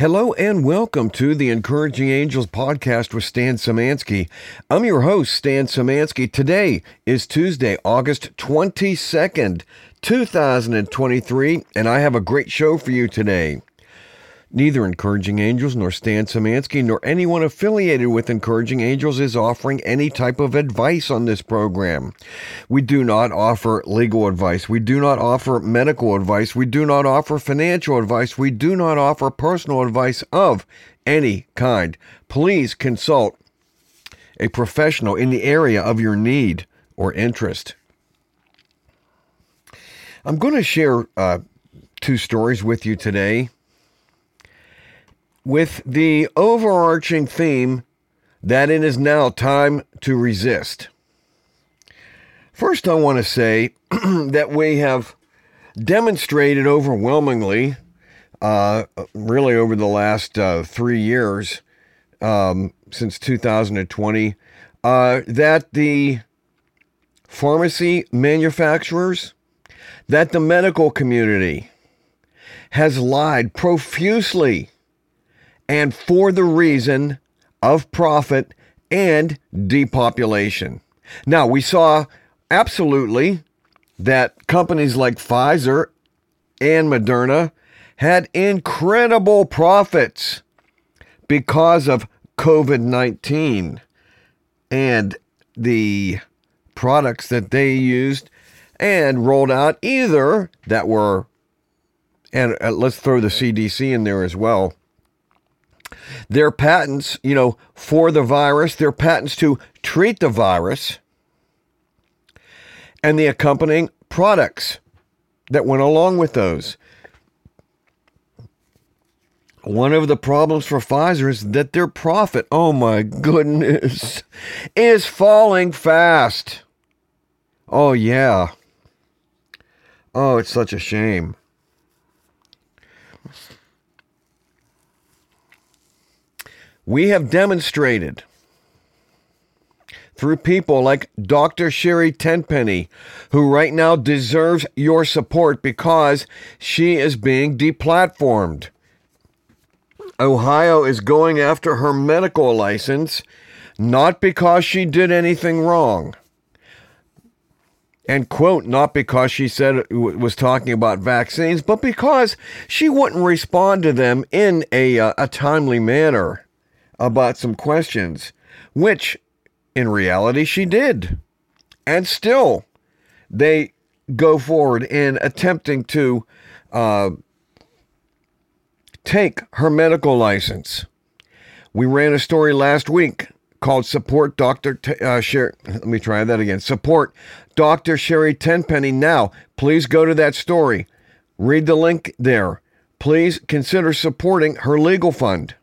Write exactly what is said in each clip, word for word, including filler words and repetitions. Hello and welcome to the Encouraging Angels podcast with Stan Szymanski. I'm your host, Stan Szymanski. Today is Tuesday, August twenty-second, two thousand twenty-three, and I have a great show for you today. Neither Encouraging Angels nor Stan Szymanski nor anyone affiliated with Encouraging Angels is offering any type of advice on this program. We do not offer legal advice. We do not offer medical advice. We do not offer financial advice. We do not offer personal advice of any kind. Please consult a professional in the area of your need or interest. I'm going to share uh, two stories with you today, with the overarching theme that it is now time to resist. First, I want to say that we have demonstrated overwhelmingly, uh, really over the last uh, three years, um, since two thousand twenty, uh, that the pharmacy manufacturers, that the medical community has lied profusely and for the reason of profit and depopulation. Now, we saw absolutely that companies like Pfizer and Moderna had incredible profits because of COVID nineteen and the products that they used and rolled out, either that were, and let's throw the C D C in there as well, their patents, you know, for the virus, their patents to treat the virus, and the accompanying products that went along with those. One of the problems for Pfizer is that their profit, oh my goodness, is falling fast. Oh yeah. Oh, it's such a shame. We have demonstrated through people like Doctor Sherry Tenpenny, who right now deserves your support because she is being deplatformed. Ohio is going after her medical license, not because she did anything wrong. And quote, not because she said was talking about vaccines, but because she wouldn't respond to them in a, uh, a timely manner about some questions, which in reality she did. And still, they go forward in attempting to uh, take her medical license. We ran a story last week called Support Doctor T- uh, Sherry. Let me try that again. Support Doctor Sherry Tenpenny now. Please go to that story. Read the link there. Please consider supporting her legal fund.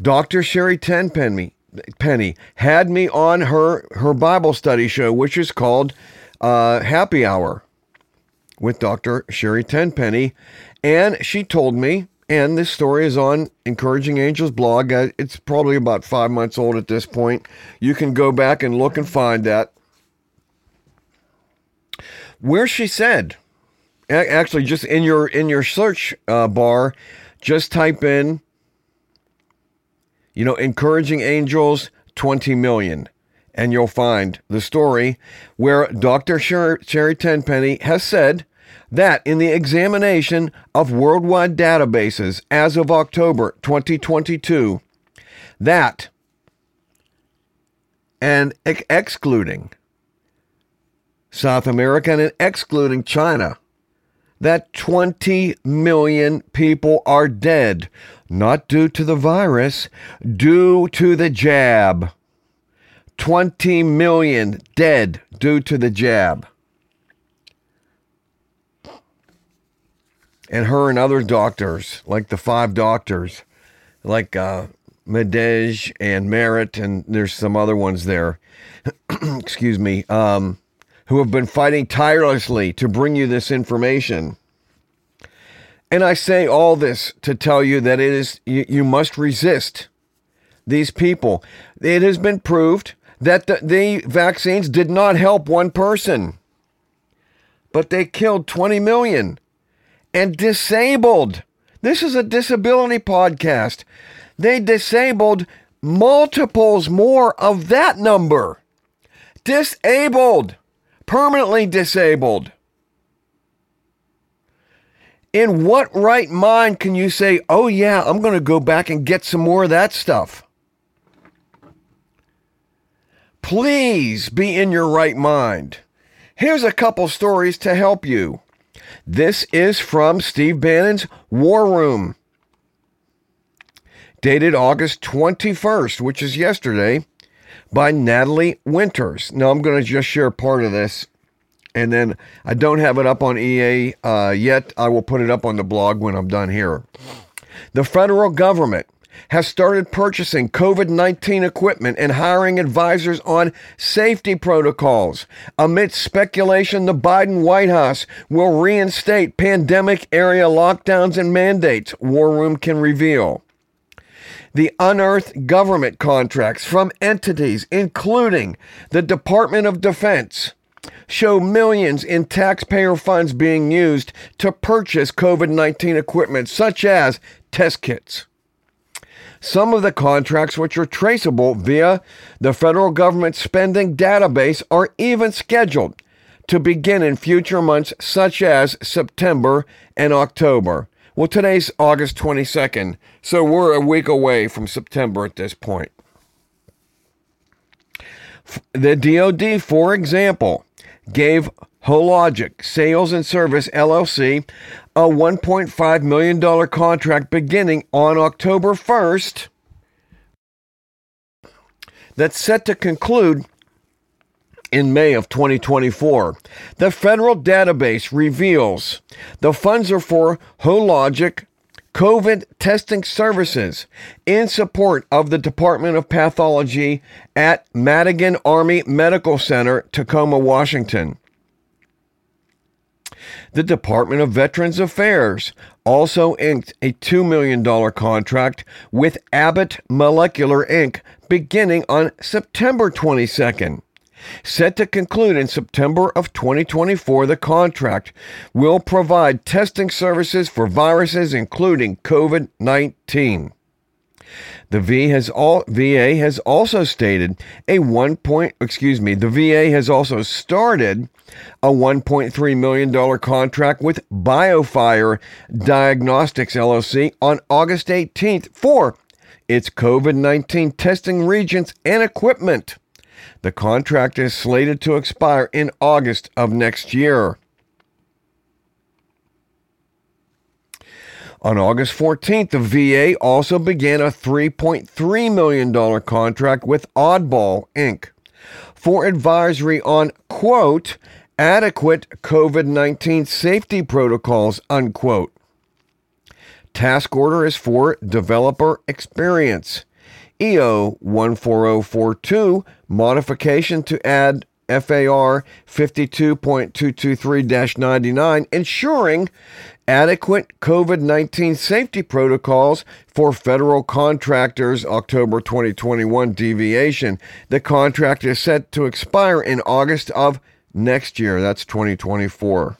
Doctor Sherry Tenpenny Penny, had me on her, her Bible study show, which is called uh, Happy Hour with Doctor Sherry Tenpenny. And she told me, and this story is on Encouraging Angels blog. Uh, it's probably about five months old at this point. You can go back and look and find that. Where she said, actually just in your, in your search uh, bar, just type in, you know, Encouraging Angels, twenty million. And you'll find the story where Doctor Sher- Sherry Tenpenny has said that in the examination of worldwide databases as of October twenty twenty-two, that, and ex- excluding South America and excluding China, that twenty million people are dead, not due to the virus, due to the jab. twenty million dead due to the jab. And her and other doctors, like the five doctors, like uh, Madej and Merritt, and there's some other ones there, excuse me, um, who have been fighting tirelessly to bring you this information. And I say all this to tell you that it is you, you must resist these people. It has been proved that the, the vaccines did not help one person, but they killed twenty million. and disabled. This is a disability podcast. They disabled multiples more of that number. Disabled. Permanently disabled. In what right mind can you say, oh yeah, I'm going to go back and get some more of that stuff? Please be in your right mind. Here's a couple stories to help you. This is from Steve Bannon's War Room, dated August twenty-first, which is yesterday, by Natalie Winters. Now, I'm going to just share part of this, and then I don't have it up on E A uh, yet. I will put it up on the blog when I'm done here. The federal government has started purchasing COVID nineteen equipment and hiring advisors on safety protocols amidst speculation the Biden White House will reinstate pandemic area lockdowns and mandates, War Room can reveal. The unearthed government contracts from entities, including the Department of Defense, show millions in taxpayer funds being used to purchase COVID nineteen equipment, such as test kits. Some of the contracts, which are traceable via the federal government spending database, are even scheduled to begin in future months, such as September and October. Well, today's August twenty-second, so we're a week away from September at this point. The D O D, for example, gave Hologic Sales and Service, L L C, a one point five million dollars contract beginning on October first that's set to conclude in May of twenty twenty-four. The federal database reveals the funds are for Hologic COVID testing services in support of the Department of Pathology at Madigan Army Medical Center, Tacoma, Washington. The Department of Veterans Affairs also inked a two million dollars contract with Abbott Molecular Incorporated beginning on September twenty-second. Set to conclude in September of twenty twenty-four, the contract will provide testing services for viruses including COVID nineteen. The V A has all, V A has also stated a one point, excuse me, the V A has also started a one point three million dollars contract with BioFire Diagnostics L L C on August eighteenth for its COVID nineteen testing reagents and equipment. The contract is slated to expire in August of next year. On August fourteenth, the V A also began a three point three million dollars contract with Oddball Incorporated for advisory on, quote, adequate COVID nineteen safety protocols, unquote. Task order is for developer experience. E O one four zero four two, modification to add F A R fifty-two point two two three dash ninety-nine, ensuring adequate COVID nineteen safety protocols for federal contractors, October twenty twenty-one deviation. The contract is set to expire in August of next year. That's twenty twenty-four.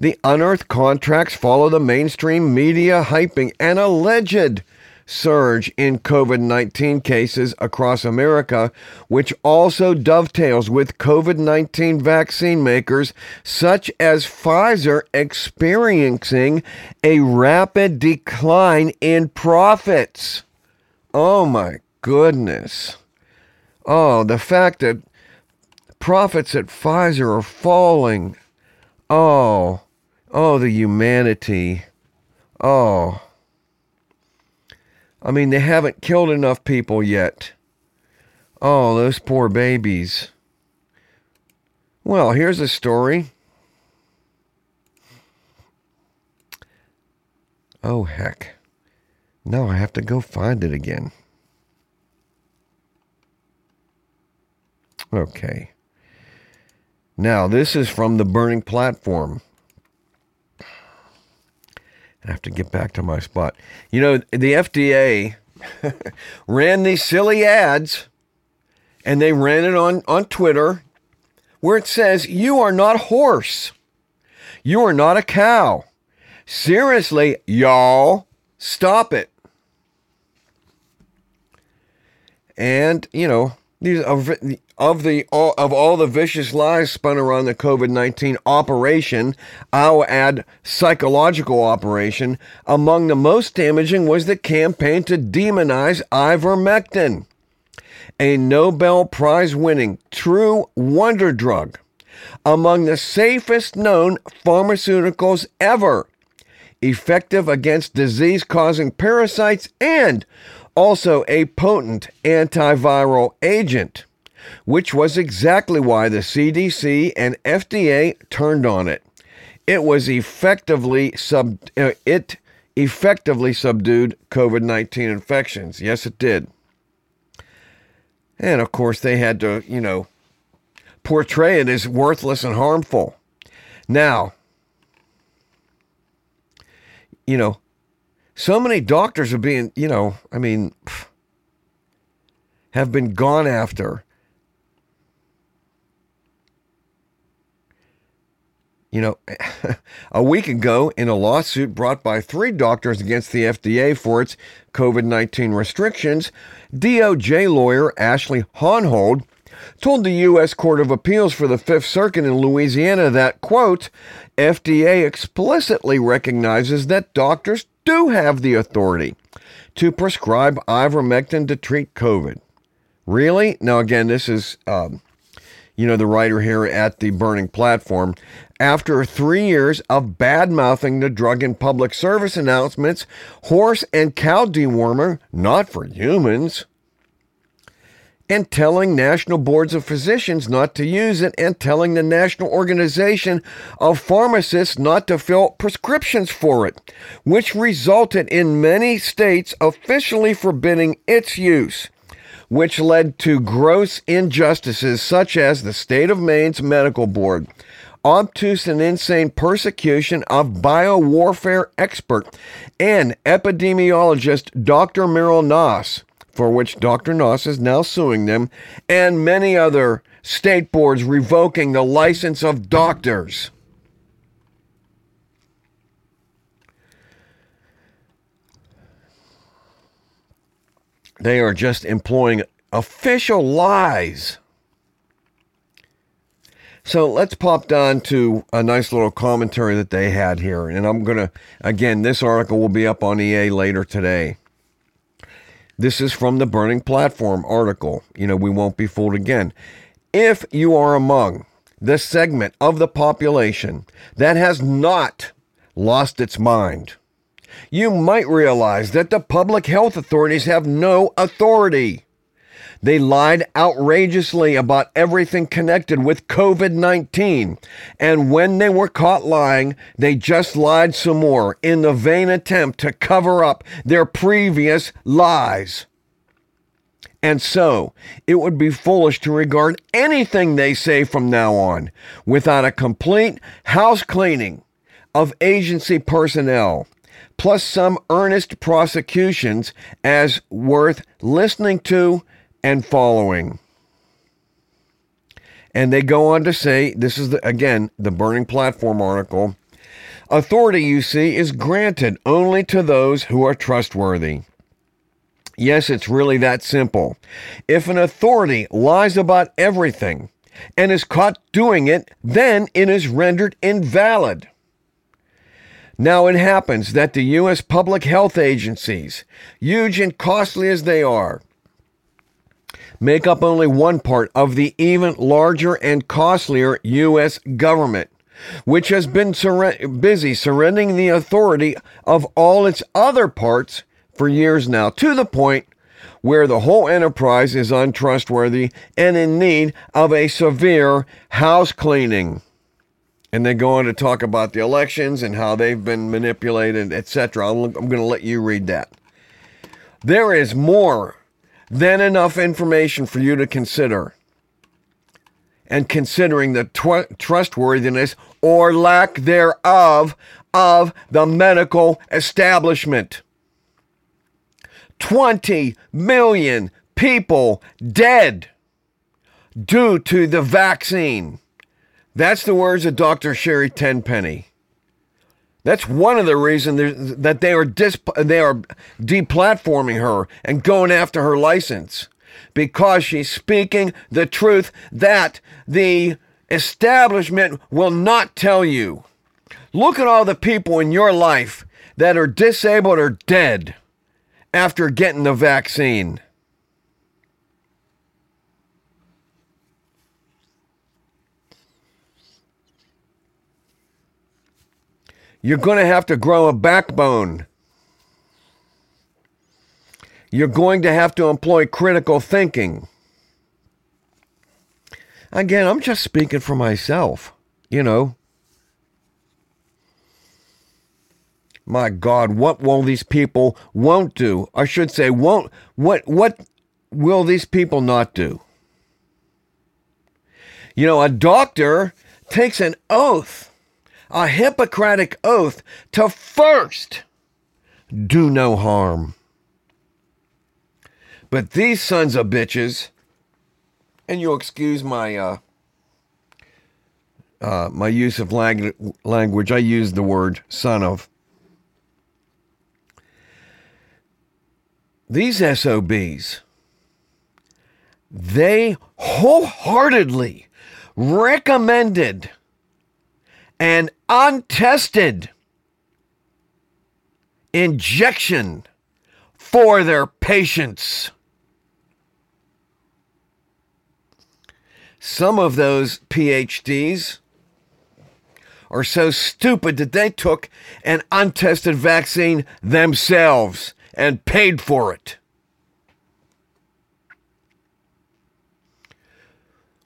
The unearthed contracts follow the mainstream media hyping an alleged surge in COVID nineteen cases across America, which also dovetails with COVID nineteen vaccine makers such as Pfizer experiencing a rapid decline in profits. Oh my goodness. Oh, the fact that profits at Pfizer are falling. Oh, oh, the humanity. Oh. I mean, they haven't killed enough people yet. Oh, those poor babies. Well, here's a story. Oh, heck. Now I have to go find it again. Okay. Now, this is from the Burning Platform. I have to get back to my spot. You know, the F D A ran these silly ads, and they ran it on, on Twitter, where it says, you are not a horse. You are not a cow. Seriously, y'all, stop it. And, you know, these of the, of the all, of all the vicious lies spun around the COVID nineteen operation, I'll add psychological operation, among the most damaging was the campaign to demonize ivermectin, a Nobel Prize winning true wonder drug, among the safest known pharmaceuticals ever, effective against disease-causing parasites and also a potent antiviral agent, which was exactly why the C D C and F D A turned on it. It was effectively sub uh, it effectively subdued COVID nineteen infections. Yes, it did. And of course, they had to, you know, portray it as worthless and harmful. Now, you know, so many doctors are being, you know, I mean, have been gone after. You know, a week ago in a lawsuit brought by three doctors against the F D A for its COVID nineteen restrictions, D O J lawyer Ashley Honhold told the U S Court of Appeals for the Fifth Circuit in Louisiana that, quote, F D A explicitly recognizes that doctors do have the authority to prescribe ivermectin to treat COVID. Really? Now, again, this is, um, you know, the writer here at the Burning Platform. After three years of bad-mouthing the drug in public service announcements, horse and cow dewormer, not for humans, and telling national boards of physicians not to use it, and telling the National Organization of Pharmacists not to fill prescriptions for it, which resulted in many states officially forbidding its use, which led to gross injustices such as the state of Maine's medical board, obtuse and insane persecution of biowarfare expert and epidemiologist Doctor Meryl Nass, for which Doctor Nass is now suing them, and many other state boards revoking the license of doctors. They are just employing official lies. So let's pop down to a nice little commentary that they had here. And I'm going to, again, this article will be up on E A later today. This is from the Burning Platform article. You know, we won't be fooled again. If you are among the segment of the population that has not lost its mind, you might realize that the public health authorities have no authority. They lied outrageously about everything connected with COVID nineteen. And when they were caught lying, they just lied some more in the vain attempt to cover up their previous lies. And so, it would be foolish to regard anything they say from now on without a complete house cleaning of agency personnel, plus some earnest prosecutions as worth listening to and following. And they go on to say, this is, the, again, the Burning Platform article, authority, you see, is granted only to those who are trustworthy. Yes, it's really that simple. If an authority lies about everything and is caught doing it, then it is rendered invalid. Now it happens that the U S public health agencies, huge and costly as they are, make up only one part of the even larger and costlier U S government, which has been surre- busy surrendering the authority of all its other parts for years now, to the point where the whole enterprise is untrustworthy and in need of a severe house cleaning. And they go on to talk about the elections and how they've been manipulated, et cetera. I'm going to let you read that. There is more than enough information for you to consider. And considering the tw- trustworthiness or lack thereof of the medical establishment. twenty million people dead due to the vaccine. That's the words of Doctor Sherry Tenpenny. That's one of the reasons that they are dis- they are deplatforming her and going after her license, because she's speaking the truth that the establishment will not tell you. Look at all the people in your life that are disabled or dead after getting the vaccine. You're going to have to grow a backbone. You're going to have to employ critical thinking. Again, I'm just speaking for myself, you know. My God, what will these people won't do? I should say won't. What, what will these people not do? You know, a doctor takes an oath, a Hippocratic oath, to first do no harm. But these sons of bitches, and you'll excuse my uh, uh, my use of lang- language, I use the word son of. These S O Bs, they wholeheartedly recommended an untested injection for their patients. Some of those PhDs are so stupid that they took an untested vaccine themselves and paid for it.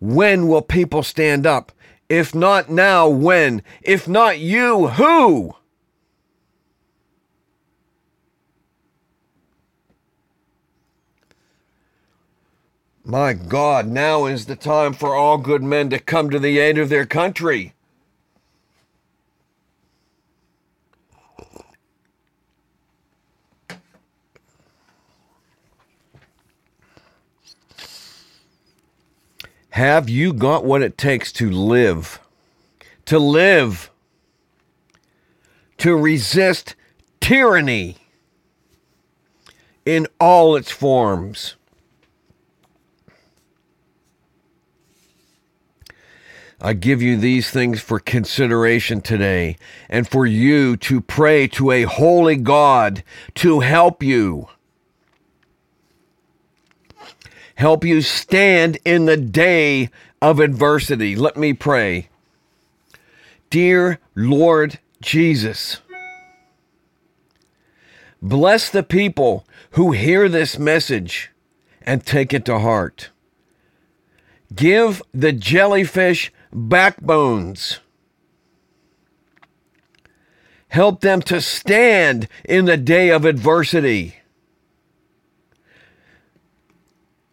When will people stand up? If not now, when? If not you, who? My God, now is the time for all good men to come to the aid of their country. Have you got what it takes to live, to live, to resist tyranny in all its forms? I give you these things for consideration today, and for you to pray to a holy God to help you. Help you stand in the day of adversity. Let me pray. Dear Lord Jesus, bless the people who hear this message and take it to heart. Give the jellyfish backbones. Help them to stand in the day of adversity.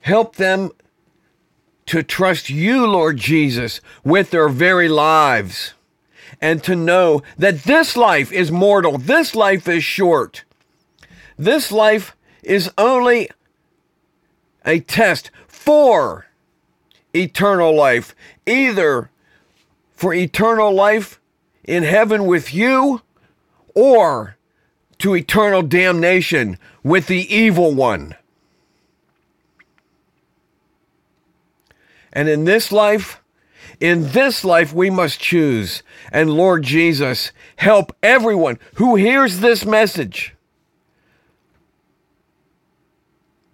Help them to trust you, Lord Jesus, with their very lives, and to know that this life is mortal. This life is short. This life is only a test for eternal life, either for eternal life in heaven with you, or to eternal damnation with the evil one. And in this life, in this life, we must choose. And Lord Jesus, help everyone who hears this message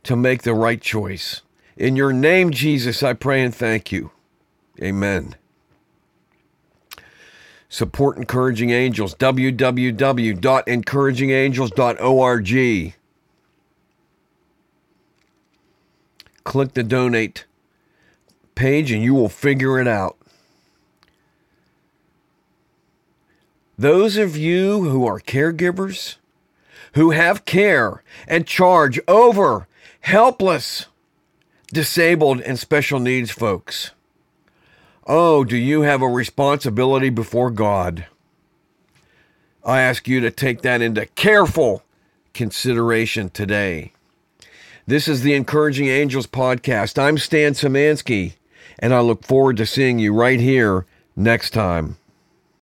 to make the right choice. In your name, Jesus, I pray and thank you. Amen. Support Encouraging Angels, w w w dot encouraging angels dot org. Click the donate page and you will figure it out. Those of you who are caregivers, who have care and charge over helpless, disabled, and special needs folks, oh, do you have a responsibility before God? I ask you to take that into careful consideration today. This is the Encouraging Angels podcast. I'm Stan Szymanski, and I look forward to seeing you right here next time.